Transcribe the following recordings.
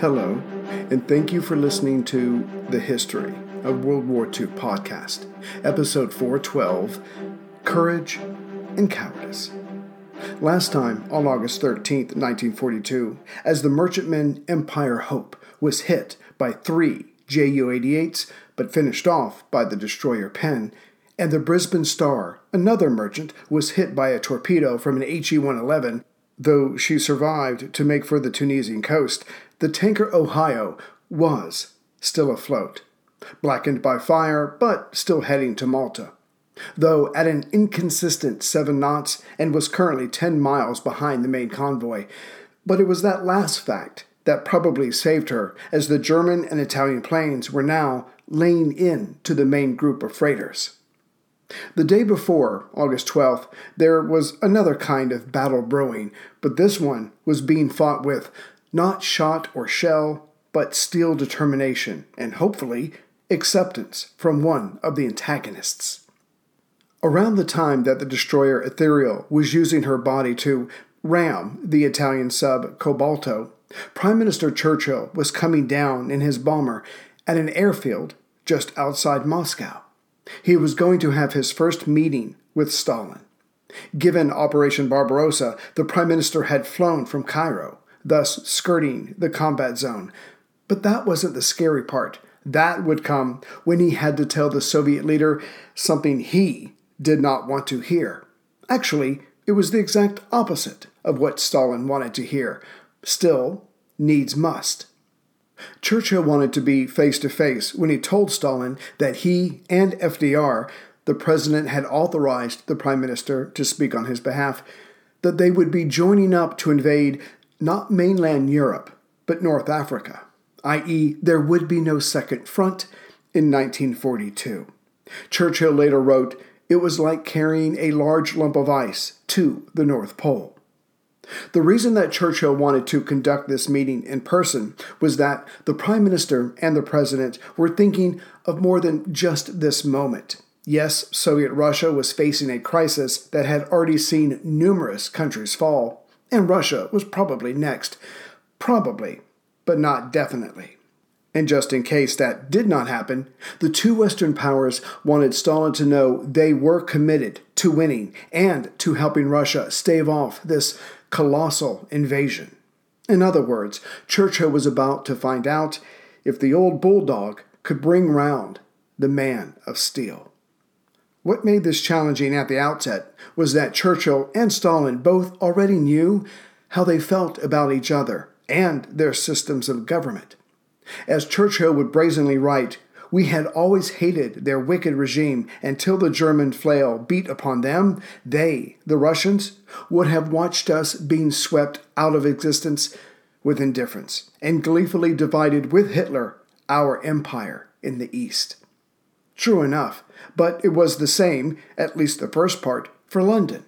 Hello, and thank you for listening to the History of World War II podcast, episode 412, Courage and Cowardice. Last time, on August 13th, 1942, as the merchantman Empire Hope was hit by three JU88s, but finished off by the destroyer Penn, and the Brisbane Star, another merchant, was hit by a torpedo from an HE-111, though she survived to make for the Tunisian coast, the tanker Ohio was still afloat, blackened by fire, but still heading to Malta, though at an inconsistent 7 knots and was currently 10 miles behind the main convoy. But it was that last fact that probably saved her, as the German and Italian planes were now laying in to the main group of freighters. The day before, August 12th, there was another kind of battle brewing, but this one was being fought with not shot or shell, but steel determination and, hopefully, acceptance from one of the antagonists. Around the time that the destroyer Ethereal was using her body to ram the Italian sub Cobalto, Prime Minister Churchill was coming down in his bomber at an airfield just outside Moscow. He was going to have his first meeting with Stalin. Given Operation Barbarossa, the Prime Minister had flown from Cairo, thus skirting the combat zone. But that wasn't the scary part. That would come when he had to tell the Soviet leader something he did not want to hear. Actually, it was the exact opposite of what Stalin wanted to hear. Still, needs must. Churchill wanted to be face-to-face when he told Stalin that he and FDR, the president had authorized the prime minister to speak on his behalf, that they would be joining up to invade not mainland Europe, but North Africa, i.e. there would be no second front in 1942. Churchill later wrote, "It was like carrying a large lump of ice to the North Pole." The reason that Churchill wanted to conduct this meeting in person was that the Prime Minister and the President were thinking of more than just this moment. Yes, Soviet Russia was facing a crisis that had already seen numerous countries fall, and Russia was probably next. Probably, but not definitely. And just in case that did not happen, the two Western powers wanted Stalin to know they were committed to winning and to helping Russia stave off this colossal invasion. In other words, Churchill was about to find out if the old bulldog could bring round the man of steel. What made this challenging at the outset was that Churchill and Stalin both already knew how they felt about each other and their systems of government. As Churchill would brazenly write, "We had always hated their wicked regime until the German flail beat upon them. They, the Russians, would have watched us being swept out of existence with indifference and gleefully divided with Hitler our empire in the East." True enough, but it was the same, at least the first part, for London.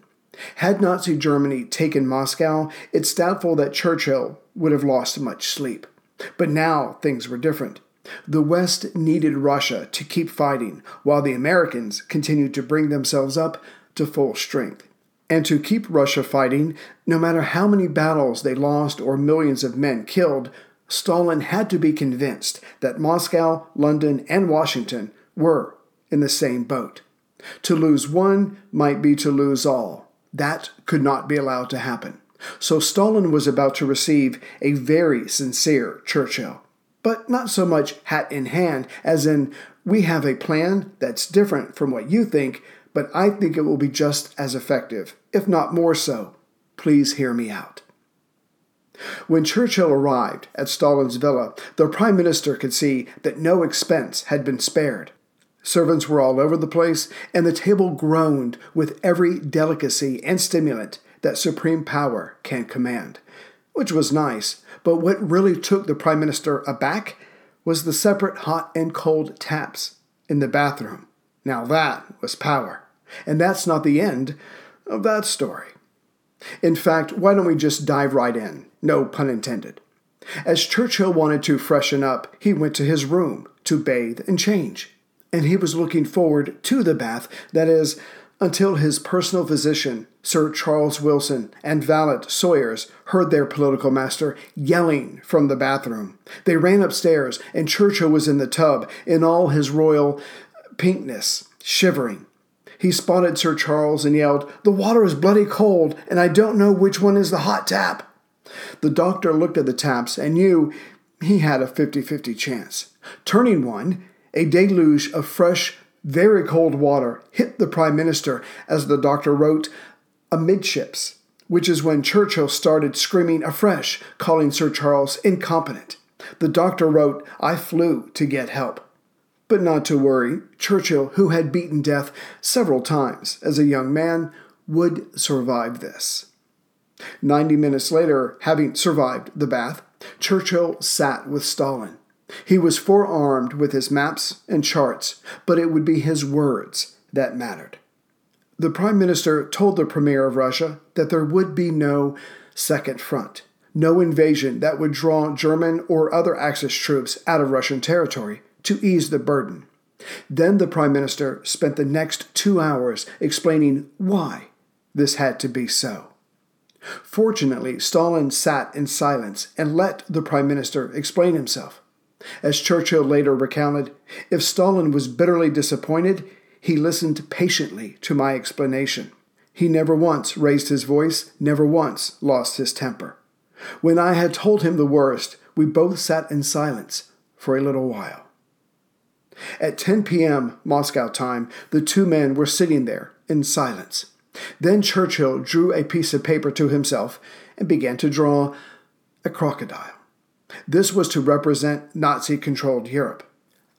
Had Nazi Germany taken Moscow, it's doubtful that Churchill would have lost much sleep. But now things were different. The West needed Russia to keep fighting, while the Americans continued to bring themselves up to full strength. And to keep Russia fighting, no matter how many battles they lost or millions of men killed, Stalin had to be convinced that Moscow, London, and Washington were in the same boat. To lose one might be to lose all. That could not be allowed to happen. So Stalin was about to receive a very sincere Churchill. But not so much hat in hand, as in, "We have a plan that's different from what you think, but I think it will be just as effective, if not more so. Please hear me out." When Churchill arrived at Stalin's villa, the Prime Minister could see that no expense had been spared. Servants were all over the place, and the table groaned with every delicacy and stimulant that supreme power can command. Which was nice, but what really took the Prime Minister aback was the separate hot and cold taps in the bathroom. Now that was power. And that's not the end of that story. In fact, why don't we just dive right in? No pun intended. As Churchill wanted to freshen up, he went to his room to bathe and change. And he was looking forward to the bath, that is, until his personal physician, Sir Charles Wilson, and valet Sawyers heard their political master yelling from the bathroom. They ran upstairs, and Churchill was in the tub, in all his royal pinkness, shivering. He spotted Sir Charles and yelled, "The water is bloody cold, and I don't know which one is the hot tap." The doctor looked at the taps and knew he had a 50-50 chance. Turning one, a deluge of fresh, very cold water hit the Prime Minister, as the doctor wrote, amidships, which is when Churchill started screaming afresh, calling Sir Charles incompetent. The doctor wrote, "I flew to get help." But not to worry, Churchill, who had beaten death several times as a young man, would survive this. 90 minutes later, having survived the bath, Churchill sat with Stalin. He was forearmed with his maps and charts, but it would be his words that mattered. The Prime Minister told the Premier of Russia that there would be no Second Front, no invasion that would draw German or other Axis troops out of Russian territory to ease the burden. Then the Prime Minister spent the next 2 hours explaining why this had to be so. Fortunately, Stalin sat in silence and let the Prime Minister explain himself. As Churchill later recounted, if Stalin was bitterly disappointed, he listened patiently to my explanation. He never once raised his voice, never once lost his temper. When I had told him the worst, we both sat in silence for a little while. At 10 p.m. Moscow time, the two men were sitting there in silence. Then Churchill drew a piece of paper to himself and began to draw a crocodile. This was to represent Nazi-controlled Europe.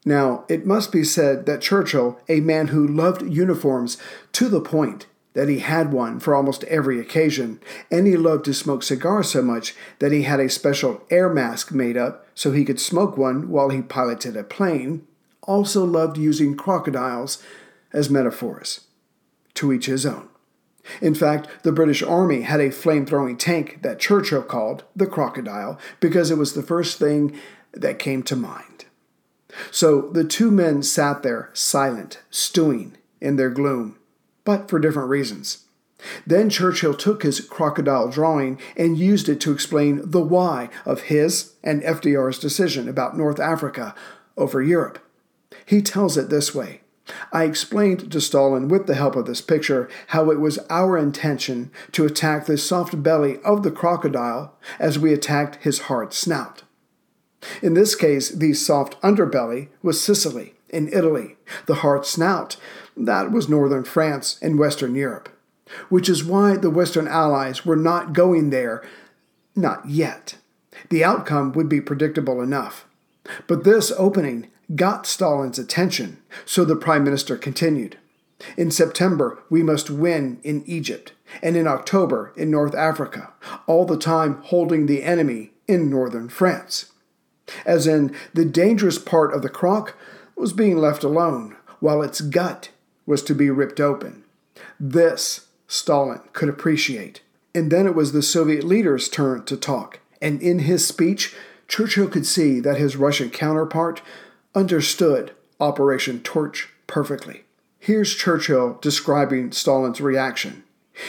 Now, it must be said that Churchill, a man who loved uniforms to the point that he had one for almost every occasion, and he loved to smoke cigars so much that he had a special air mask made up so he could smoke one while he piloted a plane, also loved using crocodiles as metaphors. To each his own. In fact, the British Army had a flame-throwing tank that Churchill called the Crocodile because it was the first thing that came to mind. So the two men sat there, silent, stewing in their gloom, but for different reasons. Then Churchill took his crocodile drawing and used it to explain the why of his and FDR's decision about North Africa over Europe. He tells it this way. I explained to Stalin, with the help of this picture, how it was our intention to attack the soft belly of the crocodile as we attacked his hard snout. In this case, the soft underbelly was Sicily and Italy. The hard snout, that was northern France and Western Europe, which is why the Western Allies were not going there, not yet. The outcome would be predictable enough. But this opening got Stalin's attention, so the Prime Minister continued. In September, we must win in Egypt, and in October in North Africa, all the time holding the enemy in northern France. As in, the dangerous part of the croc was being left alone, while its gut was to be ripped open. This Stalin could appreciate. And then it was the Soviet leader's turn to talk, and in his speech, Churchill could see that his Russian counterpart understood Operation Torch perfectly. Here's Churchill describing Stalin's reaction.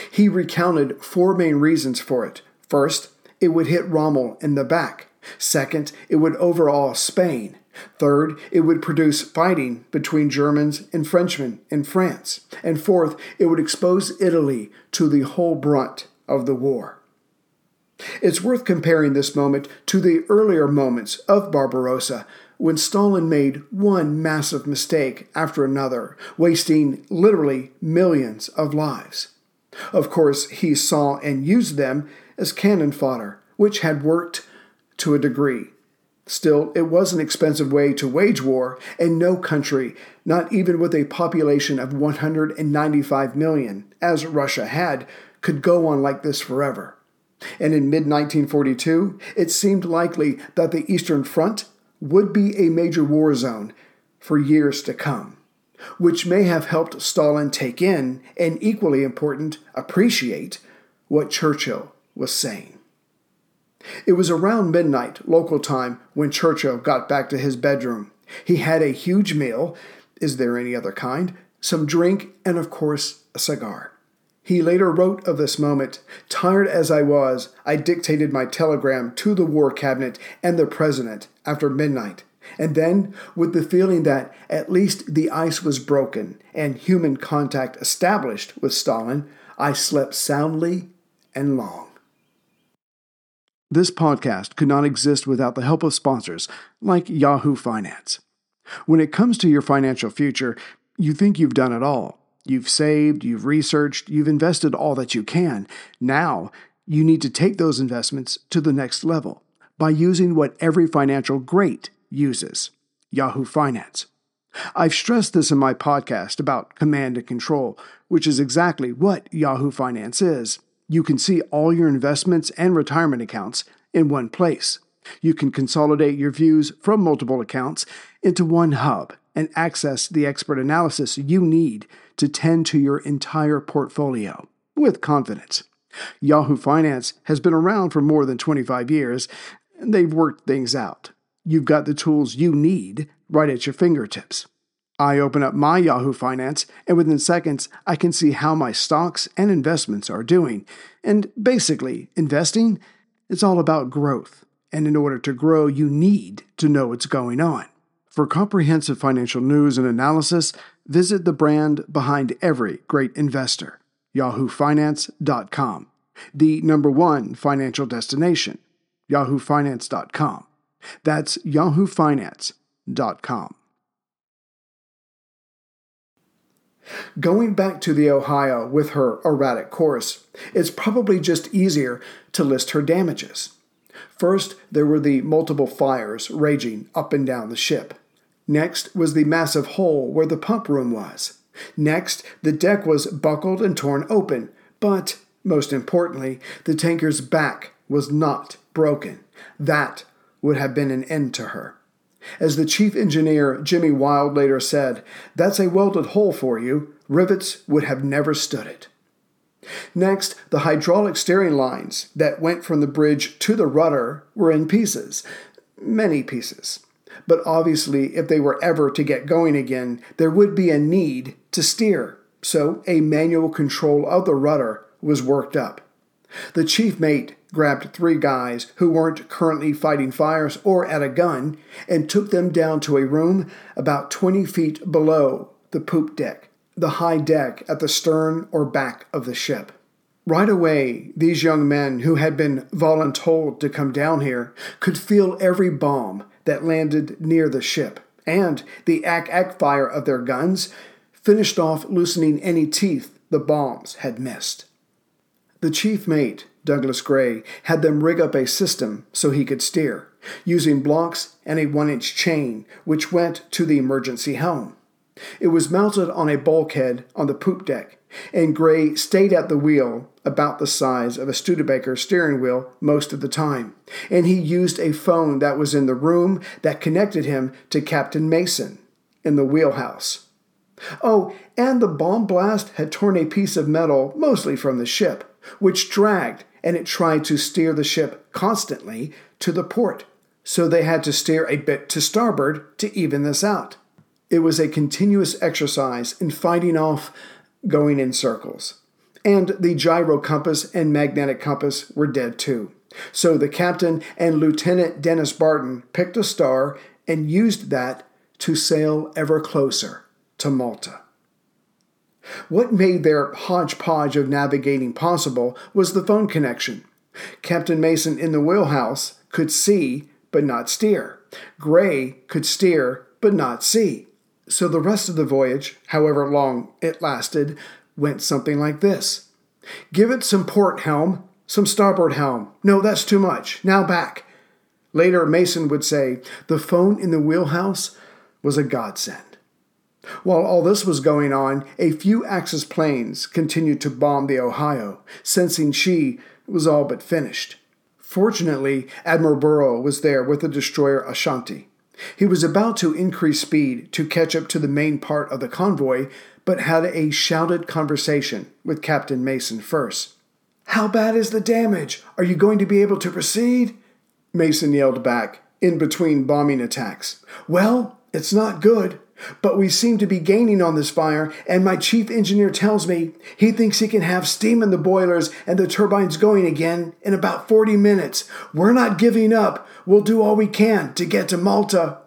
He recounted 4 main reasons for it. First, it would hit Rommel in the back. Second, it would overawe Spain. Third, it would produce fighting between Germans and Frenchmen in France. And fourth, it would expose Italy to the whole brunt of the war. It's worth comparing this moment to the earlier moments of Barbarossa, when Stalin made one massive mistake after another, wasting literally millions of lives. Of course, he saw and used them as cannon fodder, which had worked to a degree. Still, it was an expensive way to wage war, and no country, not even with a population of 195 million, as Russia had, could go on like this forever. And in mid-1942, it seemed likely that the Eastern Front would be a major war zone for years to come, which may have helped Stalin take in, and equally important, appreciate what Churchill was saying. It was around midnight, local time, when Churchill got back to his bedroom. He had a huge meal, is there any other kind, some drink, and of course, a cigar. He later wrote of this moment, "Tired as I was, I dictated my telegram to the War Cabinet and the President after midnight, and then, with the feeling that at least the ice was broken and human contact established with Stalin, I slept soundly and long." This podcast could not exist without the help of sponsors like Yahoo Finance. When it comes to your financial future, you think you've done it all. You've saved, you've researched, you've invested all that you can. Now, you need to take those investments to the next level by using what every financial great uses, Yahoo Finance. I've stressed this in my podcast about command and control, which is exactly what Yahoo Finance is. You can see all your investments and retirement accounts in one place. You can consolidate your views from multiple accounts into one hub and access the expert analysis you need to tend to your entire portfolio with confidence. Yahoo Finance has been around for more than 25 years, and they've worked things out. You've got the tools you need right at your fingertips. I open up my Yahoo Finance, and within seconds, I can see how my stocks and investments are doing. And basically, investing, it's all about growth. And in order to grow, you need to know what's going on. For comprehensive financial news and analysis, visit the brand behind every great investor, yahoofinance.com. The number one financial destination, yahoofinance.com. That's yahoofinance.com. Going back to the Ohio with her erratic course, it's probably just easier to list her damages. First, there were the multiple fires raging up and down the ship. Next was the massive hole where the pump room was. Next, the deck was buckled and torn open, but, most importantly, the tanker's back was not broken. That would have been an end to her. As the chief engineer, Jimmy Wild, later said, "That's a welded hole for you. Rivets would have never stood it." Next, the hydraulic steering lines that went from the bridge to the rudder were in pieces. Many pieces. But obviously, if they were ever to get going again, there would be a need to steer. So a manual control of the rudder was worked up. The chief mate grabbed three guys who weren't currently fighting fires or at a gun and took them down to a room about 20 feet below the poop deck, the high deck at the stern or back of the ship. Right away, these young men who had been voluntold to come down here could feel every bomb that landed near the ship, and the ack-ack fire of their guns finished off loosening any teeth the bombs had missed. The chief mate, Douglas Gray, had them rig up a system so he could steer, using blocks and a 1-inch chain, which went to the emergency helm. It was mounted on a bulkhead on the poop deck, and Gray stayed at the wheel about the size of a Studebaker steering wheel most of the time, and he used a phone that was in the room that connected him to Captain Mason in the wheelhouse. Oh, and the bomb blast had torn a piece of metal, mostly from the ship, which dragged, and it tried to steer the ship constantly to the port, so they had to steer a bit to starboard to even this out. It was a continuous exercise in fighting off going in circles. And the gyro compass and magnetic compass were dead too. So the captain and Lieutenant Dennis Barton picked a star and used that to sail ever closer to Malta. What made their hodgepodge of navigating possible was the phone connection. Captain Mason in the wheelhouse could see but not steer. Gray could steer but not see. So the rest of the voyage, however long it lasted, went something like this. "Give it some port helm, some starboard helm. No, that's too much. Now back." Later, Mason would say, the phone in the wheelhouse was a godsend. While all this was going on, a few Axis planes continued to bomb the Ohio, sensing she was all but finished. Fortunately, Admiral Burrow was there with the destroyer Ashanti. He was about to increase speed to catch up to the main part of the convoy, but had a shouted conversation with Captain Mason first. "How bad is the damage? Are you going to be able to proceed?" Mason yelled back, in between bombing attacks. "Well, it's not good, but we seem to be gaining on this fire, and my chief engineer tells me he thinks he can have steam in the boilers and the turbines going again in about 40 minutes. We're not giving up. We'll do all we can to get to Malta."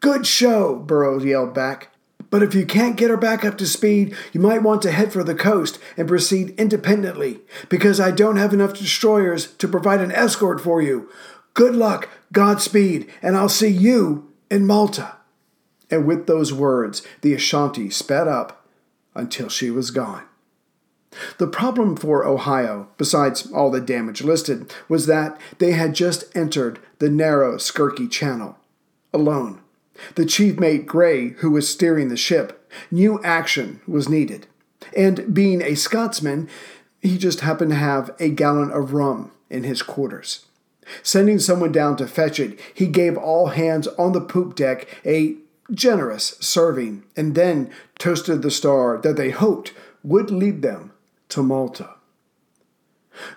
"Good show," Burrow yelled back. "But if you can't get her back up to speed, you might want to head for the coast and proceed independently, because I don't have enough destroyers to provide an escort for you. Good luck, Godspeed, and I'll see you in Malta." And with those words, the Ashanti sped up until she was gone. The problem for Ohio, besides all the damage listed, was that they had just entered the narrow, skirky channel, alone. The chief mate, Gray, who was steering the ship, knew action was needed. And being a Scotsman, he just happened to have a gallon of rum in his quarters. Sending someone down to fetch it, he gave all hands on the poop deck a generous serving, and then toasted the star that they hoped would lead them to Malta.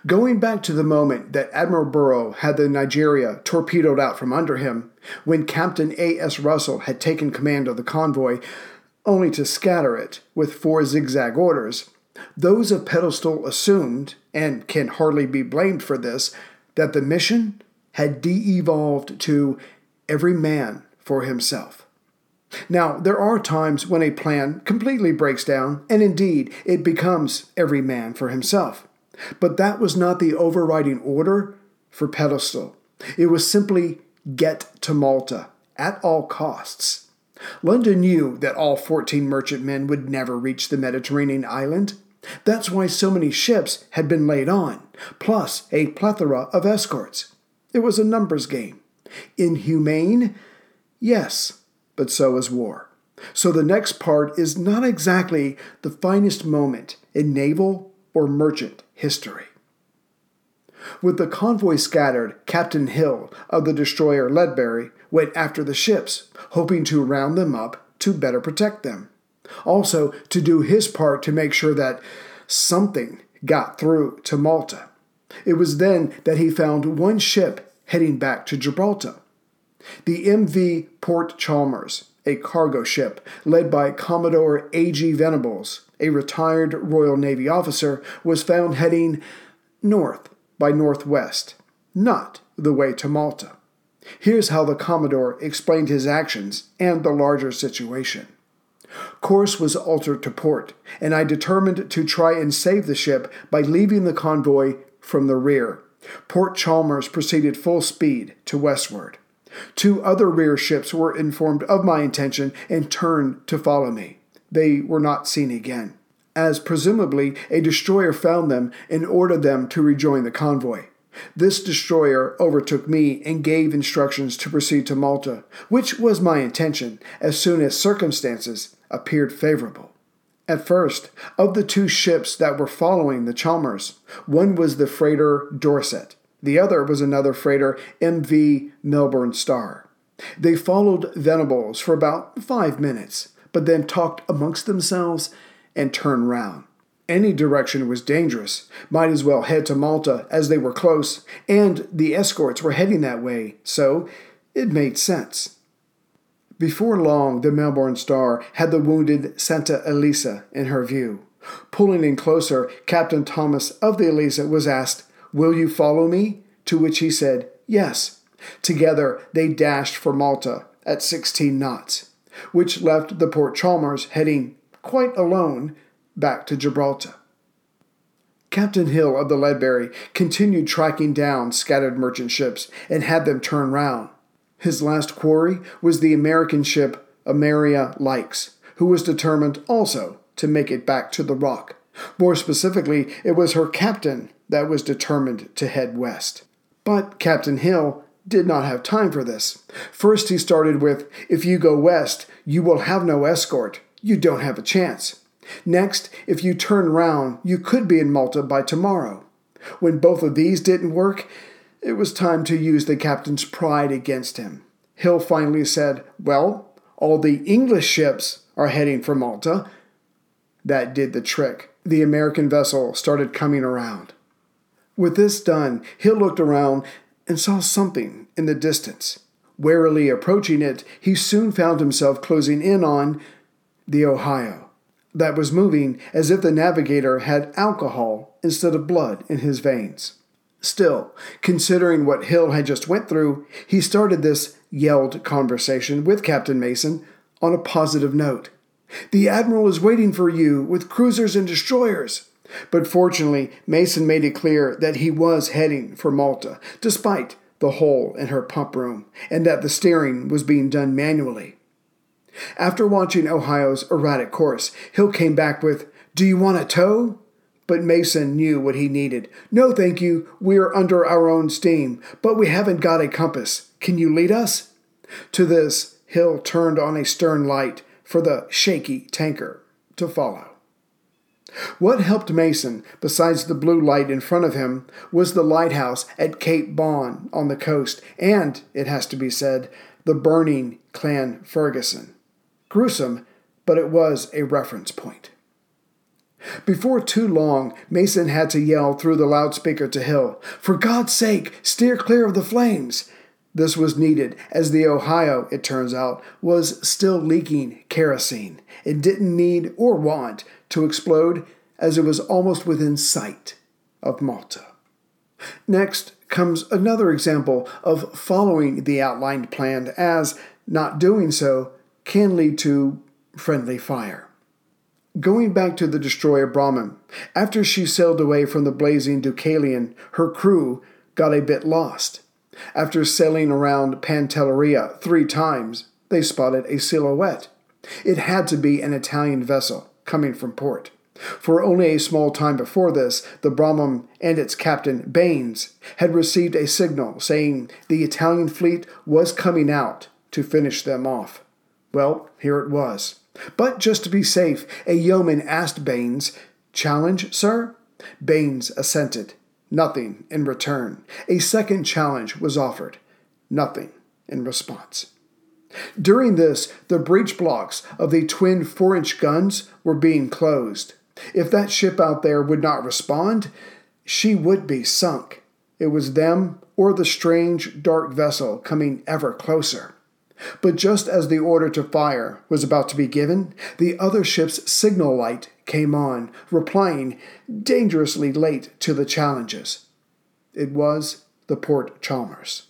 Going back to the moment that Admiral Burrow had the Nigeria torpedoed out from under him, when Captain A.S. Russell had taken command of the convoy, only to scatter it with 4 zigzag orders, those of Pedestal assumed, and can hardly be blamed for this, that the mission had de-evolved to every man for himself. Now, there are times when a plan completely breaks down, and indeed, it becomes every man for himself. But that was not the overriding order for Pedestal. It was simply get to Malta at all costs. London knew that all 14 merchantmen would never reach the Mediterranean island. That's why so many ships had been laid on, plus a plethora of escorts. It was a numbers game. Inhumane? Yes. But so is war. So the next part is not exactly the finest moment in naval or merchant history. With the convoy scattered, Captain Hill of the destroyer Ledbury went after the ships, hoping to round them up to better protect them. Also, to do his part to make sure that something got through to Malta. It was then that he found one ship heading back to Gibraltar. The MV Port Chalmers, a cargo ship led by Commodore A.G. Venables, a retired Royal Navy officer, was found heading north by northwest, not the way to Malta. Here's how the Commodore explained his actions and the larger situation. "Course was altered to port, and I determined to try and save the ship by leaving the convoy from the rear. Port Chalmers proceeded full speed to westward. 2 other rear ships were informed of my intention and turned to follow me. They were not seen again, as presumably a destroyer found them and ordered them to rejoin the convoy. This destroyer overtook me and gave instructions to proceed to Malta, which was my intention as soon as circumstances appeared favorable. At first, of the 2 ships that were following the Chalmers, one was the freighter Dorset. The other was another freighter, MV Melbourne Star. They followed Venables for about 5 minutes, but then talked amongst themselves and turned round. Any direction was dangerous. Might as well head to Malta as they were close, and the escorts were heading that way, so it made sense. Before long, the Melbourne Star had the wounded Santa Elisa in her view. Pulling in closer, Captain Thomas of the Elisa was asked, 'Will you follow me?' To which he said, 'Yes.' Together, they dashed for Malta at 16 knots, which left the Port Chalmers heading, quite alone, back to Gibraltar. Captain Hill of the Ledbury continued tracking down scattered merchant ships and had them turn round. His last quarry was the American ship Ameria Likes, who was determined also to make it back to the Rock. More specifically, it was her captain that was determined to head west. But Captain Hill did not have time for this. First, he started with, "If you go west, you will have no escort. You don't have a chance." Next, "If you turn round, you could be in Malta by tomorrow." When both of these didn't work, it was time to use the captain's pride against him. Hill finally said, "Well, all the English ships are heading for Malta." That did the trick. The American vessel started coming around. With this done, Hill looked around and saw something in the distance. Warily approaching it, he soon found himself closing in on the Ohio, that was moving as if the navigator had alcohol instead of blood in his veins. Still, considering what Hill had just went through, he started this yelled conversation with Captain Mason on a positive note. "The Admiral is waiting for you with cruisers and destroyers." But fortunately, Mason made it clear that he was heading for Malta, despite the hole in her pump room, and that the steering was being done manually. After watching Ohio's erratic course, Hill came back with, "Do you want a tow?" But Mason knew what he needed. "No, thank you. We're under our own steam, but we haven't got a compass. Can you lead us?" To this, Hill turned on a stern light for the shaky tanker to follow. What helped Mason, besides the blue light in front of him, was the lighthouse at Cape Bon on the coast, and, it has to be said, the burning Clan Ferguson. Gruesome, but it was a reference point. Before too long, Mason had to yell through the loudspeaker to Hill, "For God's sake, steer clear of the flames!" This was needed, as the Ohio, it turns out, was still leaking kerosene. It didn't need or want to explode, as it was almost within sight of Malta. Next comes another example of following the outlined plan, as not doing so can lead to friendly fire. Going back to the destroyer Brahmin, after she sailed away from the blazing Deucalion, her crew got a bit lost. After sailing around Pantelleria 3 times, they spotted a silhouette. It had to be an Italian vessel coming from port. For only a small time before this, the Brahmin and its captain, Baines, had received a signal saying the Italian fleet was coming out to finish them off. Well, here it was. But just to be safe, a yeoman asked Baines, "Challenge, sir?" Baines assented. Nothing in return. A second challenge was offered. Nothing in response. During this, the breech blocks of the twin 4-inch guns were being closed. If that ship out there would not respond, she would be sunk. It was them or the strange, dark vessel coming ever closer. But just as the order to fire was about to be given, the other ship's signal light came on, replying dangerously late to the challenges. It was the Port Chalmers.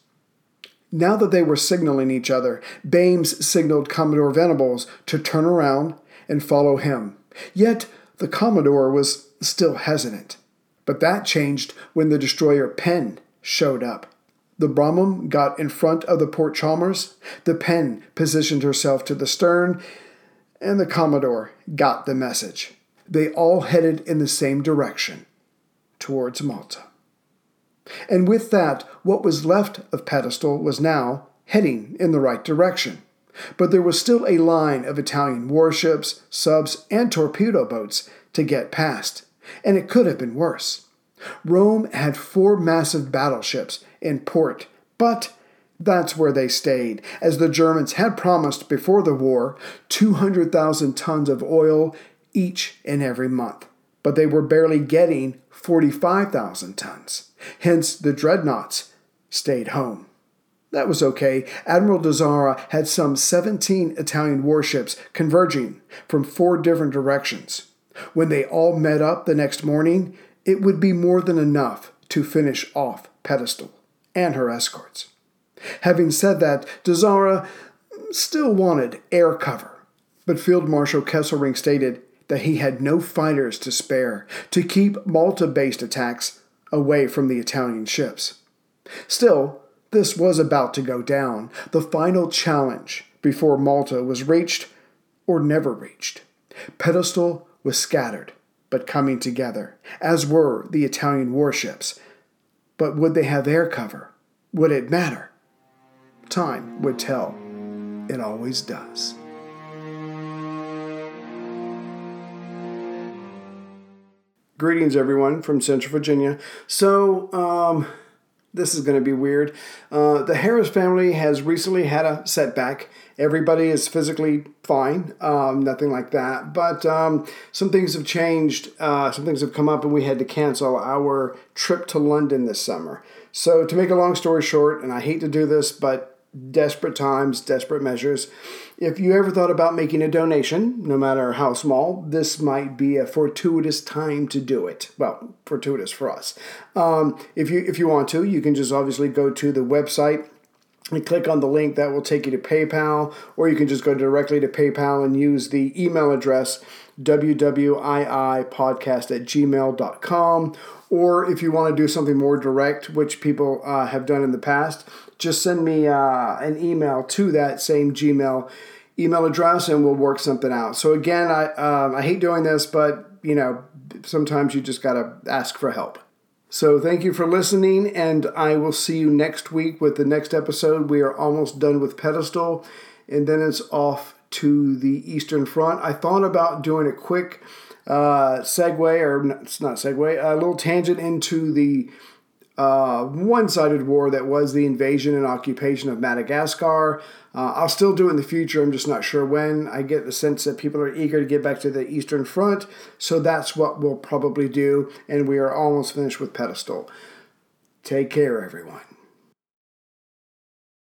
Now that they were signaling each other, Baines signaled Commodore Venables to turn around and follow him. Yet the Commodore was still hesitant. But that changed when the destroyer Penn showed up. The Brahmin got in front of the Port Chalmers, the Penn positioned herself to the stern, and the Commodore got the message. They all headed in the same direction, towards Malta. And with that, what was left of Pedestal was now heading in the right direction. But there was still a line of Italian warships, subs, and torpedo boats to get past, and it could have been worse. Rome had 4 massive battleships in port, but that's where they stayed, as the Germans had promised before the war 200,000 tons of oil each and every month, but they were barely getting 45,000 tons. Hence, the dreadnoughts stayed home. That was okay. Admiral D'Azara had some 17 Italian warships converging from 4 different directions. When they all met up the next morning, it would be more than enough to finish off Pedestal and her escorts. Having said that, D'Azara still wanted air cover, but Field Marshal Kesselring stated that he had no fighters to spare to keep Malta-based attacks away from the Italian ships. Still, this was about to go down, the final challenge before Malta was reached or never reached. Pedestal was scattered, but coming together, as were the Italian warships. But would they have air cover? Would it matter? Time would tell. It always does. Greetings, everyone, from Central Virginia. So, this is going to be weird. The Harris family has recently had a setback. Everybody is physically fine, nothing like that. But some things have changed. Some things have come up, and we had to cancel our trip to London this summer. So to make a long story short, and I hate to do this, but desperate times, desperate measures. If you ever thought about making a donation, no matter how small, this might be a fortuitous time to do it. Well, fortuitous for us. If you want to, you can just obviously go to the website and click on the link that will take you to PayPal, or you can just go directly to PayPal and use the email address wwiipodcast@gmail.com. Or if you want to do something more direct, which people have done in the past, just send me an email to that same Gmail email address, and we'll work something out. So again, I hate doing this, but you know, sometimes you just gotta ask for help. So thank you for listening, and I will see you next week with the next episode. We are almost done with Pedestal, and then it's off to the Eastern Front. I thought about doing a quick a little tangent into the one-sided war that was the invasion and occupation of Madagascar. I'll still do it in the future. I'm just not sure when. I get the sense that people are eager to get back to the Eastern Front, so that's what we'll probably do, and we are almost finished with Pedestal. Take care, everyone.